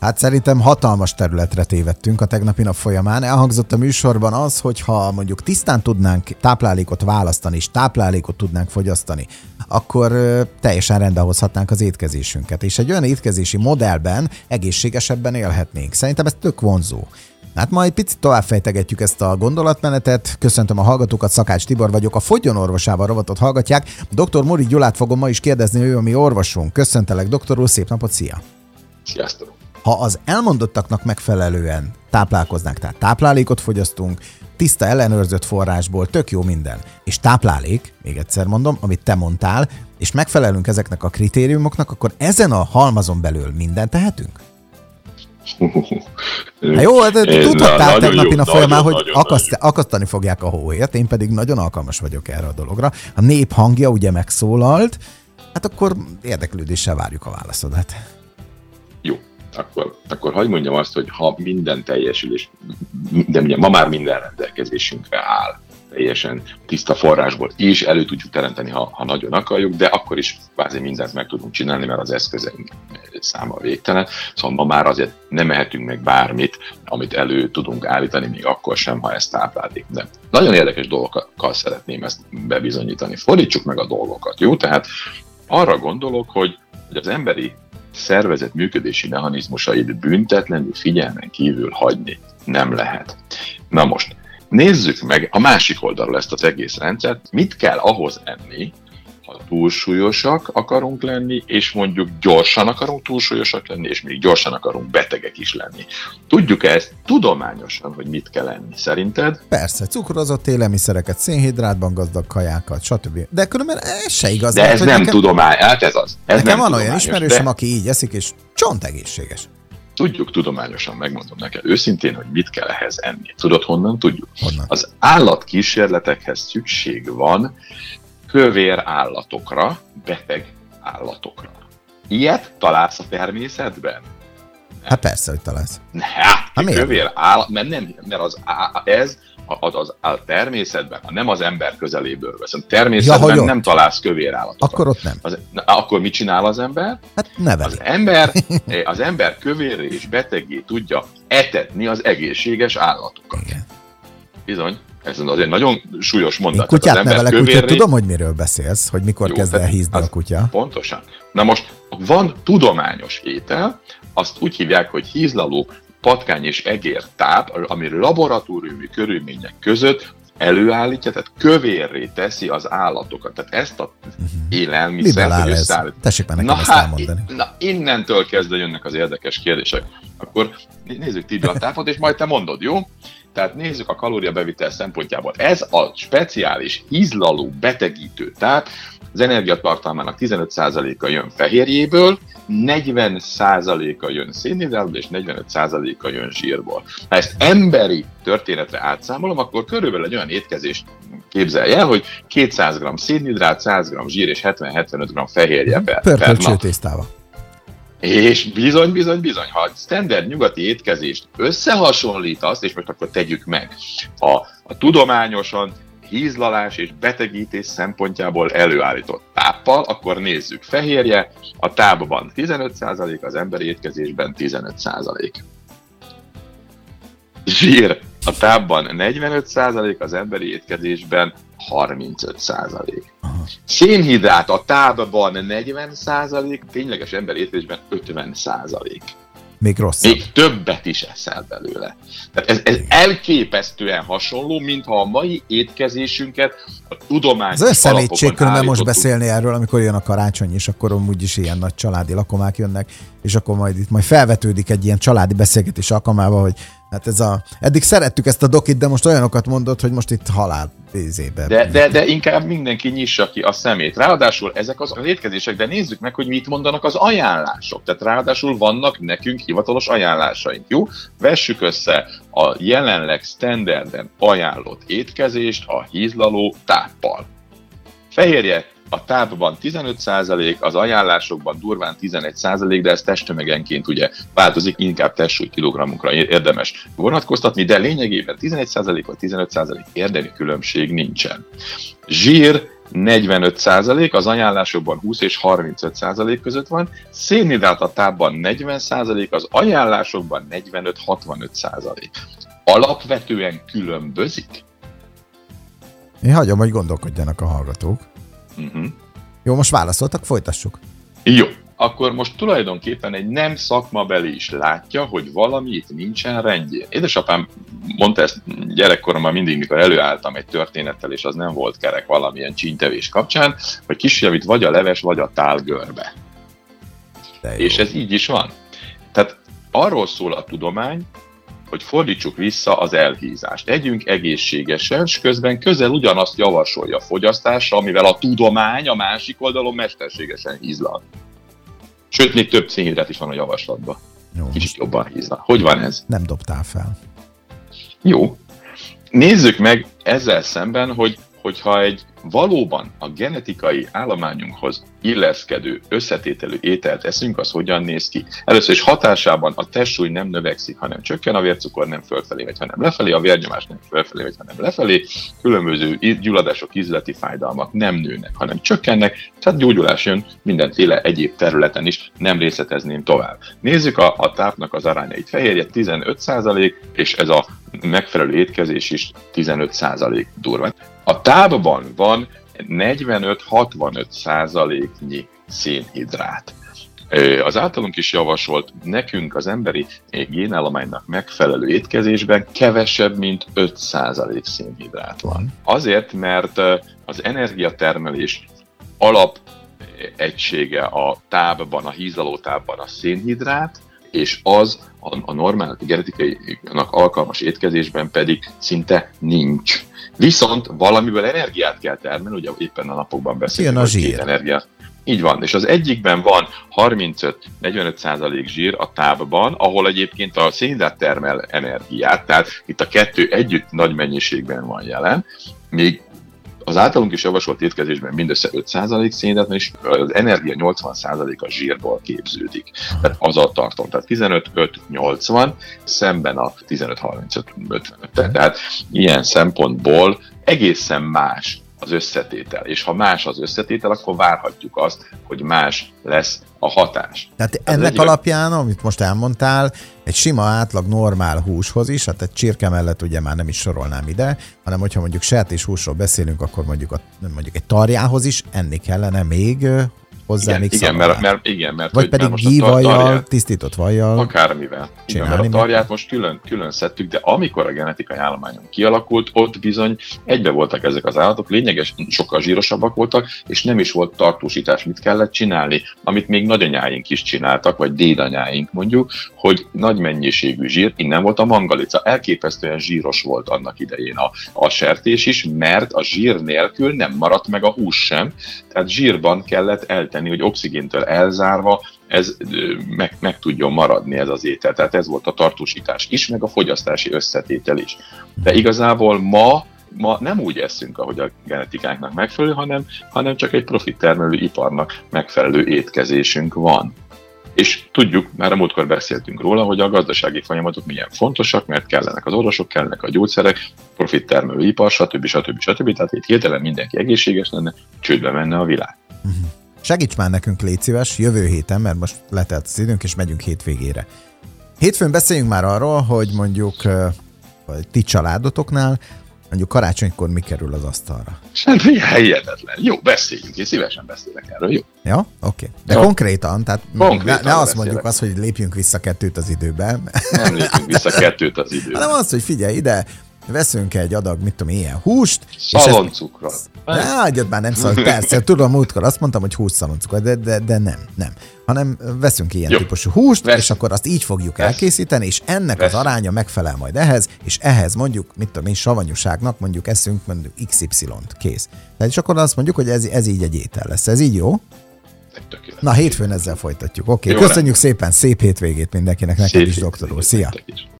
Hát szerintem hatalmas területre tévedtünk a tegnapi nap folyamán. Elhangzott a műsorban az, hogy ha mondjuk tisztán tudnánk táplálékot választani, és táplálékot tudnánk fogyasztani, akkor teljesen rendbe hozhatnánk az étkezésünket. És egy olyan étkezési modellben egészségesebben élhetnénk. Szerintem ez tök vonzó. Hát majd picit tovább fejtegetjük ezt a gondolatmenetet. Köszöntöm a hallgatókat, Szakács Tibor vagyok. A Fogyónorvosával rovatot hallgatják. Dr. Muri Gyulát fogom ma is kérdezni, ő a mi orvosunk. Köszöntelek, doktor úr, szép napot, szia! Sziasztok! Ha az elmondottaknak megfelelően táplálkoznánk, tehát táplálékot fogyasztunk, tiszta ellenőrzött forrásból, tök jó minden, és táplálék, még egyszer mondom, amit te mondtál, és megfelelünk ezeknek a kritériumoknak, akkor ezen a halmazon belül mindent tehetünk? Hát jó, tudhattál tegnapi nap folyamán, hogy akasztani fogják a hóért, én pedig nagyon alkalmas vagyok erre a dologra. A nép hangja ugye megszólalt, hát akkor érdeklődéssel várjuk a válaszodat. Jó, akkor hagyd mondjam azt, hogy ha minden teljesül, és ma már minden rendelkezésünkre áll, teljesen tiszta forrásból, és elő tudjuk teremteni, ha nagyon akarjuk, de akkor is kvázi mindent meg tudunk csinálni, mert az eszközeink száma végtelen. Szóval ma már azért nem ehetünk meg bármit, amit elő tudunk állítani, még akkor sem, ha ezt táplálék. De nagyon érdekes dolgokkal szeretném ezt bebizonyítani. Fordítsuk meg a dolgokat, jó? Tehát arra gondolok, hogy az emberi szervezet működési mechanizmusait büntetlenül figyelmen kívül hagyni nem lehet. Na most, nézzük meg a másik oldalról ezt az egész rendszert, mit kell ahhoz enni, ha túlsúlyosak akarunk lenni, és mondjuk gyorsan akarunk túlsúlyosak lenni, és még gyorsan akarunk betegek is lenni. Tudjuk-e ezt tudományosan, hogy mit kell enni, szerinted? Persze, cukrozott élelmiszereket, szénhidrátban gazdag kajákat, stb. De különben ez se igaz. De ez nem tudomány, hát ez az. Ez nekem van olyan ismerősöm, aki így eszik, és csontegészséges. Tudjuk tudományosan, megmondom neked őszintén, hogy mit kell ehhez enni. Tudod, honnan tudjuk? Honnan? Az állatkísérletekhez szükség van kövér állatokra, beteg állatokra. Ilyet találsz a természetben? Hát persze, hogy találsz. Hát, kövér állat, mert ez a természetben, nem az ember közeléből veszem. Természetben nem találsz kövér állatokat. Akkor ott nem. Akkor mit csinál az ember? Hát neveli. Az ember kövérré és betegé tudja etetni az egészséges állatokat. Igen. Bizony. Ez azért nagyon súlyos mondat. Én kutyát nevelek, úgyhogy tudom, hogy miről beszélsz, hogy mikor kezd el hízni a kutya. Pontosan. Na most van tudományos étel, azt úgy hívják, hogy hízlaló, patkány és egér táp, ami laboratóriumi körülmények között előállítja, tehát kövérré teszi az állatokat. Tehát ezt a élelmiszert, hogy összeállít. Tessék már nekem ezt elmondani. Na, innentől kezdve jönnek az érdekes kérdések. Akkor nézzük Tibor a tápot, és majd te mondod, jó? Tehát nézzük a kalóriabevitel szempontjából. Ez a speciális hízlaló betegítő táp, az energiatartalmának 15%-a jön fehérjéből, 40%-a jön szénhidrátból, és 45%-a jön zsírból. Ha ezt emberi történetre átszámolom, akkor körülbelül egy olyan étkezést képzelj el, hogy 200 g szénhidrát, 100 g zsír és 70-75 g fehérje per nap. És bizony, ha a standard nyugati étkezést összehasonlítasz, és most akkor tegyük meg a tudományosan hízlalás és betegítés szempontjából előállított táppal, akkor nézzük, fehérje, a tápban 15%, az emberi étkezésben 15%. Zsír, a tápban 45%, az emberi étkezésben 35%. Szénhidrát a tápban 40%, tényleges emberi étkezésben 50%. Még rosszabb. Még többet is eszel belőle. Tehát ez elképesztően hasonló, mintha a mai étkezésünket a tudományos alapokon állítottuk. Ez összemétség, különben most beszélni erről, amikor jön a karácsony, és akkor úgyis ilyen nagy családi lakomák jönnek, és akkor majd itt felvetődik egy ilyen családi beszélgetés alkalmával, hogy hát eddig szerettük ezt a dokit, de most olyanokat mondott, hogy most itt halál ízébe. De inkább mindenki nyissa ki a szemét. Ráadásul ezek az étkezések, de nézzük meg, hogy mit mondanak az ajánlások. Tehát ráadásul vannak nekünk hivatalos ajánlásaink. Jó? Vessük össze a jelenleg standarden ajánlott étkezést a hízlaló táppal. Fehérje a tápban 15%, az ajánlásokban durván 11%, de ez testtömegenként ugye változik, inkább testsúly kilogrammunkra érdemes vonatkoztatni, de lényegében 11% vagy 15% érdemi különbség nincsen. Zsír 45%, az ajánlásokban 20 és 35% között van, szénhidrát a tápban 40%, az ajánlásokban 45-65%. Alapvetően különbözik? Én hagyom, hogy gondolkodjanak a hallgatók. Uh-huh. Jó, most válaszoltak, folytassuk. Jó, akkor most tulajdonképpen egy nem szakmabeli is látja, hogy valami itt nincsen rendjén. Édesapám mondta ezt gyerekkoromban mindig, mikor előálltam egy történettel, és az nem volt kerek valamilyen csínytevés kapcsán, hogy kisjavít vagy a leves, vagy a tál görbe. És ez így is van. Tehát arról szól a tudomány, hogy fordítsuk vissza az elhízást. Együnk egészségesen, és közben közel ugyanazt javasolja a fogyasztásra, amivel a tudomány a másik oldalon mesterségesen hízlal. Sőt, még több szénhidrát is van a javaslatban. Jó, kicsit jobban hízlal. Hogy van ez? Nem dobtál fel. Jó. Nézzük meg ezzel szemben, hogyha egy valóban a genetikai állományunkhoz illeszkedő összetételű ételt eszünk, az hogyan néz ki? Először is hatásában a testsúly nem növekszik, hanem csökken, a vércukor nem fölfelé megy, hanem lefelé, a vérnyomás nem fölfelé megy, hanem lefelé, különböző gyulladások, ízleti fájdalmak nem nőnek, hanem csökkennek, tehát gyógyulás jön mindenféle egyéb területen is, nem részletezném tovább. Nézzük a tápnak az arányait. Fehérje 15%, és ez a megfelelő étkezés is 15% durván. A tápban van 45-65%-nyi szénhidrát. Az általunk is javasolt nekünk az emberi génállománynak megfelelő étkezésben kevesebb, mint 5% szénhidrát van. Azért, mert az energiatermelés alapegysége a tápban, a hízlalótápban a szénhidrát, és az a normál genetikainak alkalmas étkezésben pedig szinte nincs. Viszont valamiből energiát kell termelni, ugye éppen a napokban beszélünk, hogy két energiát. Így van, és az egyikben van 35-45% zsír a tápban, ahol egyébként a szénhidrát termel energiát, tehát itt a kettő együtt nagy mennyiségben van jelen, még az általunk is javasolt étkezésben mindössze 5% szénhidrát, és az energia 80%-a zsírból képződik. Tehát az a tartom, tehát 15-5-80, szemben a 15-35-55. Tehát ilyen szempontból egészen más az összetétel. És ha más az összetétel, akkor várhatjuk azt, hogy más lesz a hatás. Tehát ennek alapján, amit most elmondtál, egy sima átlag normál húshoz is, hát egy csirke mellett ugye már nem is sorolnám ide, hanem hogyha mondjuk sertéshúsról beszélünk, akkor mondjuk egy tarjához is enni kellene még hozzá, igen, még szabadán. Vagy pedig gívajjal, tisztított vajjal. Akármivel. Igen, mert a tarját most külön szedtük, de amikor a genetikai állományon kialakult, ott bizony egybe voltak ezek az állatok, lényegesen sokkal zsírosabbak voltak, és nem is volt tartósítás, mit kellett csinálni, amit még nagyanyáink is csináltak, vagy dédanyáink mondjuk, hogy nagy mennyiségű zsír, innen volt a mangalica, elképesztően zsíros volt annak idején a sertés is, mert a zsír nélkül nem maradt meg a hús sem, tehát zsírban kellett eltenni, hogy oxigéntől elzárva ez meg tudjon maradni ez az étel. Tehát ez volt a tartósítás is, meg a fogyasztási összetétel is. De igazából ma nem úgy eszünk, ahogy a genetikánknak megfelelő, hanem csak egy profittermelő iparnak megfelelő étkezésünk van. És tudjuk, már a múltkor beszéltünk róla, hogy a gazdasági folyamatok milyen fontosak, mert kellenek az orvosok, kellenek a gyógyszerek, profittermelő ipar, stb. Tehát itt hirtelen mindenki egészséges lenne, csődbe menne a világ. Segíts már nekünk, légy szíves, jövő héten, mert most letelt az időnk, és megyünk hétvégére. Hétfőn beszéljünk már arról, hogy mondjuk ti családotoknál, mondjuk karácsonykor mi kerül az asztalra? Semmi, hihetetlen. Jó, beszéljünk, én szívesen beszélek erről, jó? Jó, oké. De jó. Konkrétan, tehát konkrétan ne azt mondjuk azt, hogy lépjünk vissza kettőt az időbe. Nem lépjünk vissza kettőt az időbe. Hanem azt, hogy figyelj ide, veszünk egy adag, mit tudom, ilyen húst. Szaloncukrot. Ágyad már nem szalon, persze, tudom, múltkor azt mondtam, hogy 20 szaloncukrot, de nem. Hanem veszünk ilyen jó típusú húst, és akkor azt így fogjuk elkészíteni, és ennek az aránya megfelel majd ehhez, és ehhez mondjuk, mit tudom én, savanyúságnak mondjuk eszünk mondjuk XY-t, kész. Tehát és akkor azt mondjuk, hogy ez így egy étel lesz. Ez így jó? Tökéletes. Na, hétfőn ezzel folytatjuk. Oké, köszönjük szépen, szép hétvégét mindenkinek, neked is, doktor úr. Szia!